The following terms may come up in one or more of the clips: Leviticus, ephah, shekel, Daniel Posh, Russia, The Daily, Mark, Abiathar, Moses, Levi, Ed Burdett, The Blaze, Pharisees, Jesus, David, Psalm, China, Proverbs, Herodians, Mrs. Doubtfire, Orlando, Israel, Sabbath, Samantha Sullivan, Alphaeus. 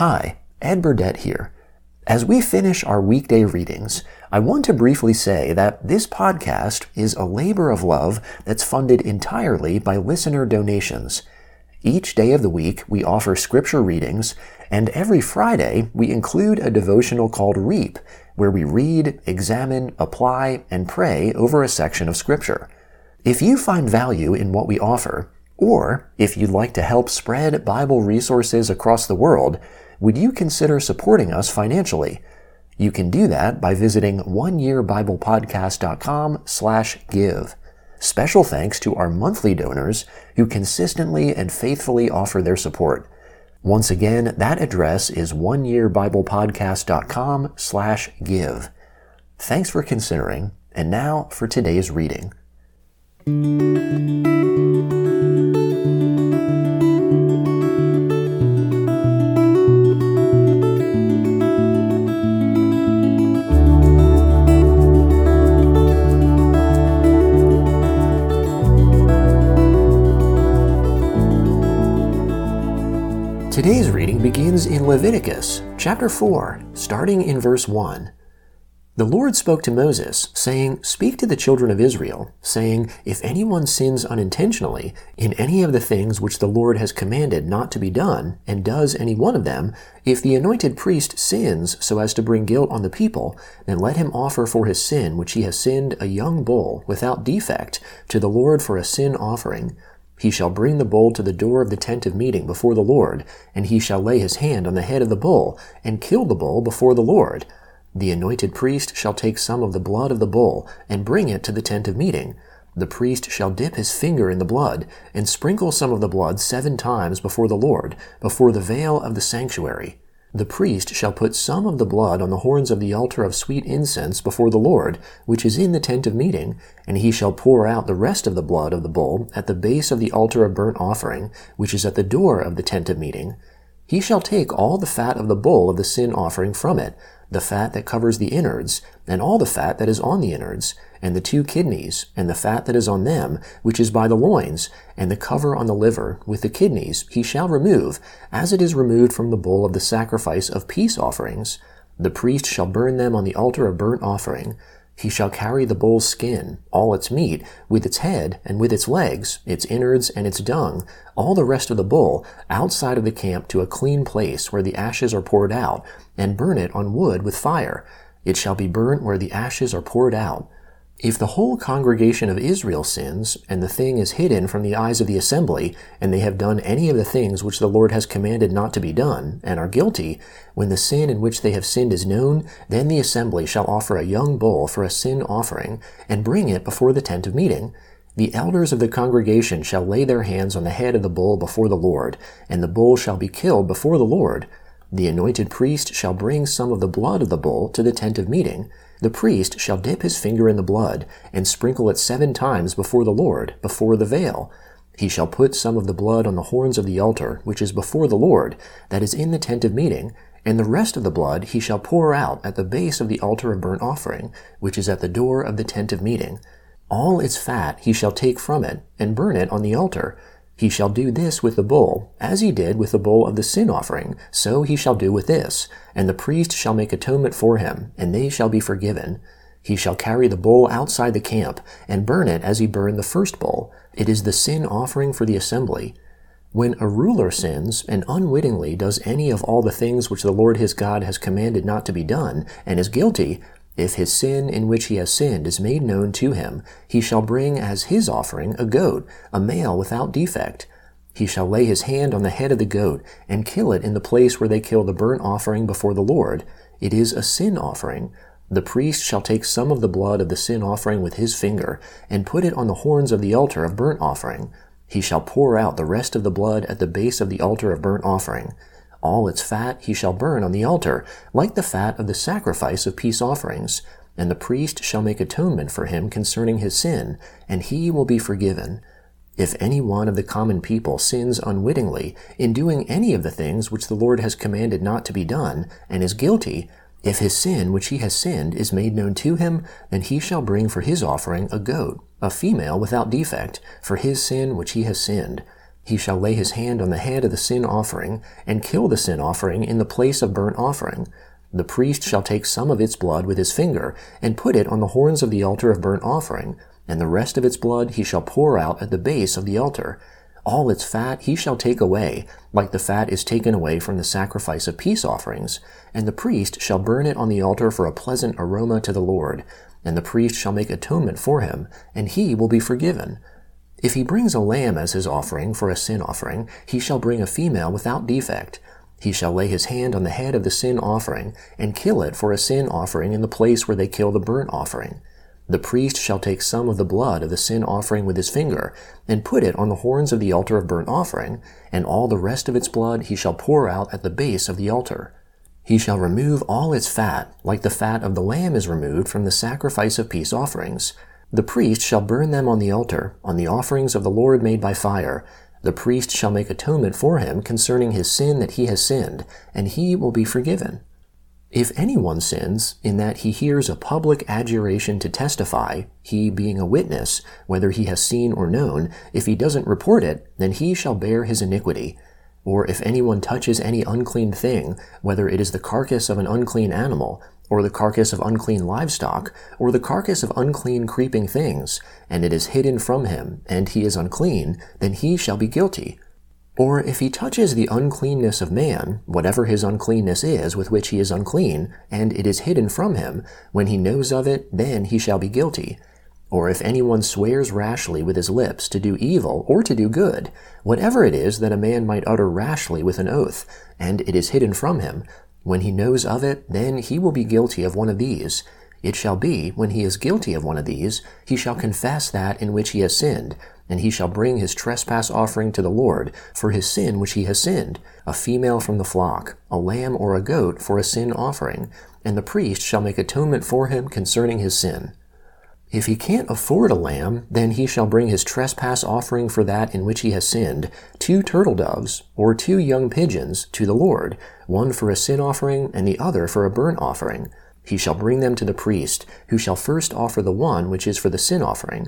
Hi, Ed Burdett here. As we finish our weekday readings, I want to briefly say that this podcast is a labor of love that's funded entirely by listener donations. Each day of the week, we offer scripture readings, and every Friday, we include a devotional called Reap, where we read, examine, apply, and pray over a section of scripture. If you find value in what we offer, or if you'd like to help spread Bible resources across the world, would you consider supporting us financially? You can do that by visiting oneyearbiblepodcast.com/give. Special thanks to our monthly donors who consistently and faithfully offer their support. Once again, that address is oneyearbiblepodcast.com/give. Thanks for considering, and now for today's reading. Today's reading begins in Leviticus, chapter 4, starting in verse 1. The Lord spoke to Moses, saying, "Speak to the children of Israel, saying, if anyone sins unintentionally in any of the things which the Lord has commanded not to be done, and does any one of them, if the anointed priest sins so as to bring guilt on the people, then let him offer for his sin which he has sinned a young bull without defect to the Lord for a sin offering. He shall bring the bull to the door of the tent of meeting before the Lord, and he shall lay his hand on the head of the bull, and kill the bull before the Lord. The anointed priest shall take some of the blood of the bull, and bring it to the tent of meeting. The priest shall dip his finger in the blood, and sprinkle some of the blood 7 times before the Lord, before the veil of the sanctuary. The priest shall put some of the blood on the horns of the altar of sweet incense before the Lord, which is in the tent of meeting, and he shall pour out the rest of the blood of the bull at the base of the altar of burnt offering, which is at the door of the tent of meeting. He shall take all the fat of the bull of the sin offering from it, the fat that covers the innards, and all the fat that is on the innards, and the 2 kidneys, and the fat that is on them, which is by the loins, and the cover on the liver, with the kidneys, he shall remove, as it is removed from the bull of the sacrifice of peace offerings. The priest shall burn them on the altar of burnt offering. He shall carry the bull's skin, all its meat, with its head and with its legs, its innards and its dung, all the rest of the bull, outside of the camp to a clean place where the ashes are poured out, and burn it on wood with fire. It shall be burnt where the ashes are poured out. If the whole congregation of Israel sins, and the thing is hidden from the eyes of the assembly, and they have done any of the things which the Lord has commanded not to be done, and are guilty, when the sin in which they have sinned is known, then the assembly shall offer a young bull for a sin offering, and bring it before the tent of meeting. The elders of the congregation shall lay their hands on the head of the bull before the Lord, and the bull shall be killed before the Lord. The anointed priest shall bring some of the blood of the bull to the tent of meeting. The priest shall dip his finger in the blood, and sprinkle it 7 times before the Lord, before the veil. He shall put some of the blood on the horns of the altar, which is before the Lord, that is in the tent of meeting, and the rest of the blood he shall pour out at the base of the altar of burnt offering, which is at the door of the tent of meeting. All its fat he shall take from it, and burn it on the altar. He shall do this with the bull, as he did with the bull of the sin offering, so he shall do with this, and the priest shall make atonement for him, and they shall be forgiven. He shall carry the bull outside the camp, and burn it as he burned the first bull. It is the sin offering for the assembly. When a ruler sins, and unwittingly does any of all the things which the Lord his God has commanded not to be done, and is guilty, if his sin in which he has sinned is made known to him, he shall bring as his offering a goat, a male without defect. He shall lay his hand on the head of the goat, and kill it in the place where they kill the burnt offering before the Lord. It is a sin offering. The priest shall take some of the blood of the sin offering with his finger, and put it on the horns of the altar of burnt offering. He shall pour out the rest of the blood at the base of the altar of burnt offering. All its fat he shall burn on the altar, like the fat of the sacrifice of peace offerings, and the priest shall make atonement for him concerning his sin, and he will be forgiven. If any one of the common people sins unwittingly in doing any of the things which the Lord has commanded not to be done, and is guilty, if his sin which he has sinned is made known to him, then he shall bring for his offering a goat, a female without defect, for his sin which he has sinned. He shall lay his hand on the head of the sin offering, and kill the sin offering in the place of burnt offering. The priest shall take some of its blood with his finger, and put it on the horns of the altar of burnt offering, and the rest of its blood he shall pour out at the base of the altar. All its fat he shall take away, like the fat is taken away from the sacrifice of peace offerings, and the priest shall burn it on the altar for a pleasant aroma to the Lord, and the priest shall make atonement for him, and he will be forgiven. If he brings a lamb as his offering for a sin offering, he shall bring a female without defect. He shall lay his hand on the head of the sin offering, and kill it for a sin offering in the place where they kill the burnt offering. The priest shall take some of the blood of the sin offering with his finger, and put it on the horns of the altar of burnt offering, and all the rest of its blood he shall pour out at the base of the altar. He shall remove all its fat, like the fat of the lamb is removed from the sacrifice of peace offerings. The priest shall burn them on the altar, on the offerings of the Lord made by fire. The priest shall make atonement for him concerning his sin that he has sinned, and he will be forgiven. If anyone sins, in that he hears a public adjuration to testify, he being a witness, whether he has seen or known, if he doesn't report it, then he shall bear his iniquity. Or if anyone touches any unclean thing, whether it is the carcass of an unclean animal, or the carcass of unclean livestock, or the carcass of unclean creeping things, and it is hidden from him, and he is unclean, then he shall be guilty. Or if he touches the uncleanness of man, whatever his uncleanness is with which he is unclean, and it is hidden from him, when he knows of it, then he shall be guilty. Or if anyone swears rashly with his lips to do evil or to do good, whatever it is that a man might utter rashly with an oath, and it is hidden from him, when he knows of it, then he will be guilty of one of these. It shall be, when he is guilty of one of these, he shall confess that in which he has sinned, and he shall bring his trespass offering to the Lord for his sin which he has sinned, a female from the flock, a lamb or a goat for a sin offering, and the priest shall make atonement for him concerning his sin. If he can't afford a lamb, then he shall bring his trespass offering for that in which he has sinned, 2 turtle doves, or 2 young pigeons, to the Lord, one for a sin offering and the other for a burnt offering. He shall bring them to the priest, who shall first offer the one which is for the sin offering.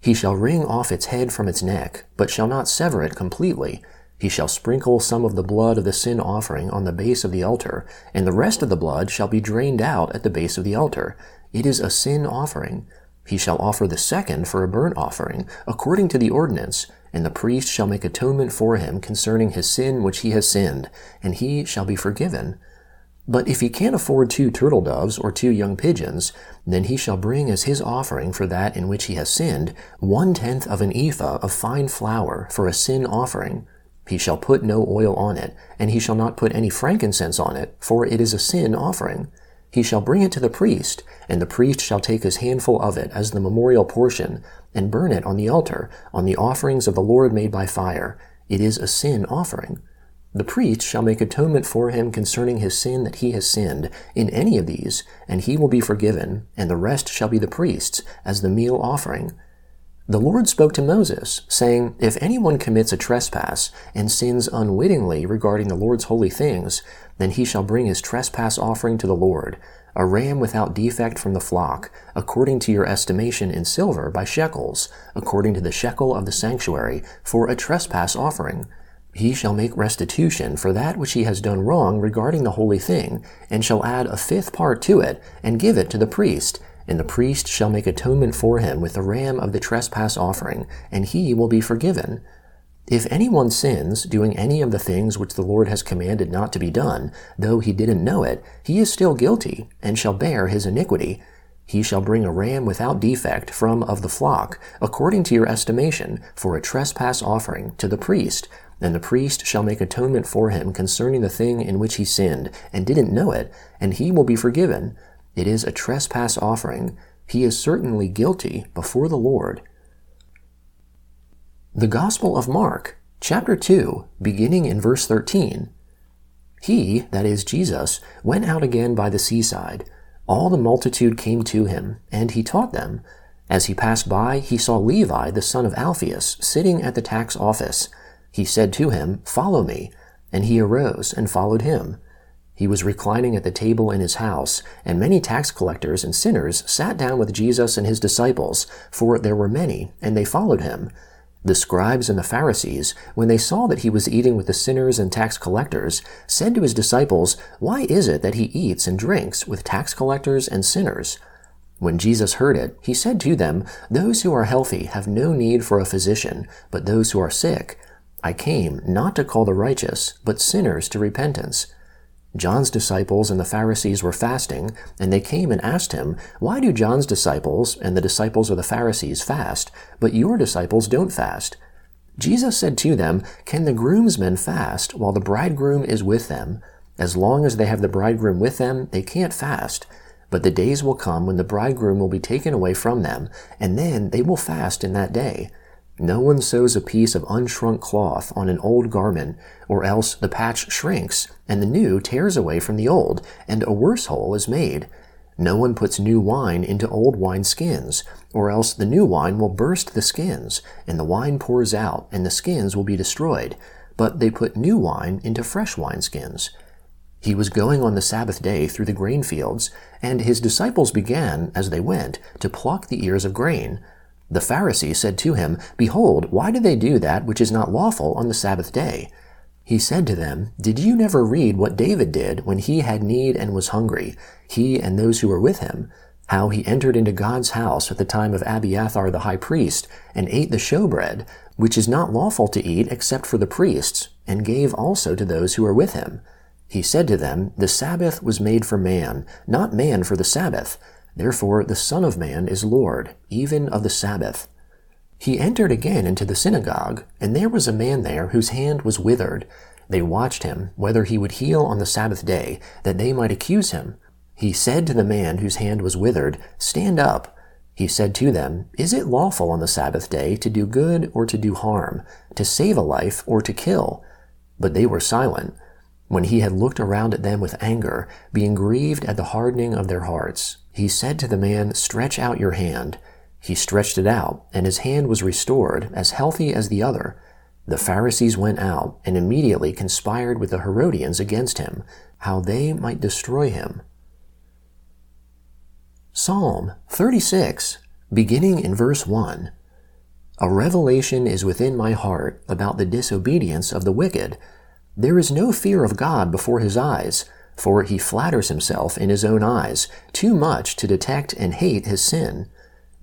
He shall wring off its head from its neck, but shall not sever it completely. He shall sprinkle some of the blood of the sin offering on the base of the altar, and the rest of the blood shall be drained out at the base of the altar. It is a sin offering. He shall offer the second for a burnt offering, according to the ordinance, and the priest shall make atonement for him concerning his sin which he has sinned, and he shall be forgiven. But if he can't afford 2 turtle doves or 2 young pigeons, then he shall bring as his offering for that in which he has sinned 1/10 of an ephah of fine flour for a sin offering. He shall put no oil on it, and he shall not put any frankincense on it, for it is a sin offering. He shall bring it to the priest, and the priest shall take his handful of it as the memorial portion, and burn it on the altar, on the offerings of the Lord made by fire. It is a sin offering. The priest shall make atonement for him concerning his sin that he has sinned in any of these, and he will be forgiven, and the rest shall be the priest's, as the meal offering. The Lord spoke to Moses, saying, If anyone commits a trespass, and sins unwittingly regarding the Lord's holy things, then he shall bring his trespass offering to the Lord, a ram without defect from the flock, according to your estimation in silver by shekels, according to the shekel of the sanctuary, for a trespass offering. He shall make restitution for that which he has done wrong regarding the holy thing, and shall add a 5th part to it, and give it to the priest, and the priest shall make atonement for him with the ram of the trespass offering, and he will be forgiven. If anyone sins, doing any of the things which the Lord has commanded not to be done, though he didn't know it, he is still guilty, and shall bear his iniquity. He shall bring a ram without defect from of the flock, according to your estimation, for a trespass offering to the priest, and the priest shall make atonement for him concerning the thing in which he sinned, and didn't know it, and he will be forgiven. It is a trespass offering. He is certainly guilty before the Lord. The Gospel of Mark, chapter 2, beginning in verse 13. He, that is Jesus, went out again by the seaside. All the multitude came to him, and he taught them. As he passed by, he saw Levi, the son of Alphaeus, sitting at the tax office. He said to him, Follow me. And he arose and followed him. He was reclining at the table in his house, and many tax collectors and sinners sat down with Jesus and his disciples, for there were many, and they followed him. The scribes and the Pharisees, when they saw that he was eating with the sinners and tax collectors, said to his disciples, "Why is it that he eats and drinks with tax collectors and sinners?" When Jesus heard it, he said to them, "Those who are healthy have no need for a physician, but those who are sick. I came not to call the righteous, but sinners to repentance." John's disciples and the Pharisees were fasting, and they came and asked him, "Why do John's disciples and the disciples of the Pharisees fast, but your disciples don't fast?" Jesus said to them, "Can the groomsmen fast while the bridegroom is with them? As long as they have the bridegroom with them, they can't fast. But the days will come when the bridegroom will be taken away from them, and then they will fast in that day. No one sews a piece of unshrunk cloth on an old garment, or else the patch shrinks, and the new tears away from the old, and a worse hole is made. No one puts new wine into old wine skins, or else the new wine will burst the skins, and the wine pours out, and the skins will be destroyed. But they put new wine into fresh wine skins." He was going on the Sabbath day through the grain fields, and his disciples began, as they went, to pluck the ears of grain. The Pharisees said to him, "Behold, why do they do that which is not lawful on the Sabbath day?" He said to them, "Did you never read what David did when he had need and was hungry, he and those who were with him, how he entered into God's house at the time of Abiathar the high priest, and ate the showbread, which is not lawful to eat except for the priests, and gave also to those who were with him? He said to them, 'The Sabbath was made for man, not man for the Sabbath. Therefore the Son of Man is Lord, even of the Sabbath.' He entered again into the synagogue, and there was a man there whose hand was withered. They watched him, whether he would heal on the Sabbath day, that they might accuse him. He said to the man whose hand was withered, 'Stand up.' He said to them, 'Is it lawful on the Sabbath day to do good or to do harm, to save a life or to kill?' But they were silent. When he had looked around at them with anger, being grieved at the hardening of their hearts, he said to the man, 'Stretch out your hand.' He stretched it out, and his hand was restored, as healthy as the other. The Pharisees went out, and immediately conspired with the Herodians against him, how they might destroy him." Psalm 36, beginning in verse 1. "A revelation is within my heart about the disobedience of the wicked. There is no fear of God before his eyes, for he flatters himself in his own eyes, too much to detect and hate his sin.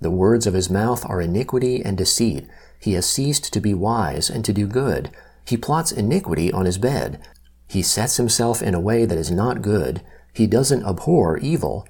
The words of his mouth are iniquity and deceit. He has ceased to be wise and to do good. He plots iniquity on his bed. He sets himself in a way that is not good. He doesn't abhor evil.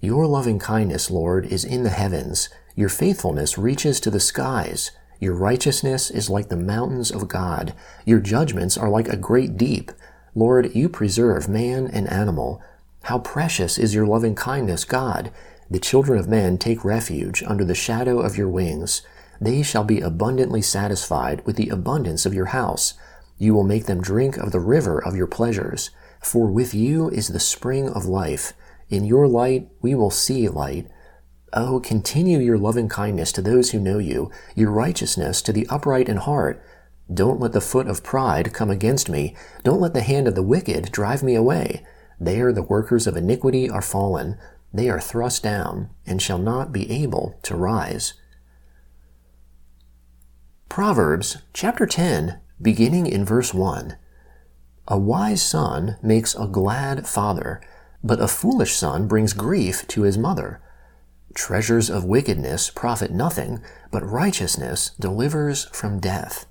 Your loving kindness, Lord, is in the heavens. Your faithfulness reaches to the skies. Your righteousness is like the mountains of God. Your judgments are like a great deep. Lord, you preserve man and animal. How precious is your loving kindness, God! The children of men take refuge under the shadow of your wings. They shall be abundantly satisfied with the abundance of your house. You will make them drink of the river of your pleasures. For with you is the spring of life. In your light we will see light. Oh, continue your loving kindness to those who know you, your righteousness to the upright in heart. Don't let the foot of pride come against me. Don't let the hand of the wicked drive me away. There the workers of iniquity are fallen. They are thrust down, and shall not be able to rise." Proverbs chapter 10, beginning in verse 1. "A wise son makes a glad father, but a foolish son brings grief to his mother. Treasures of wickedness profit nothing, but righteousness delivers from death."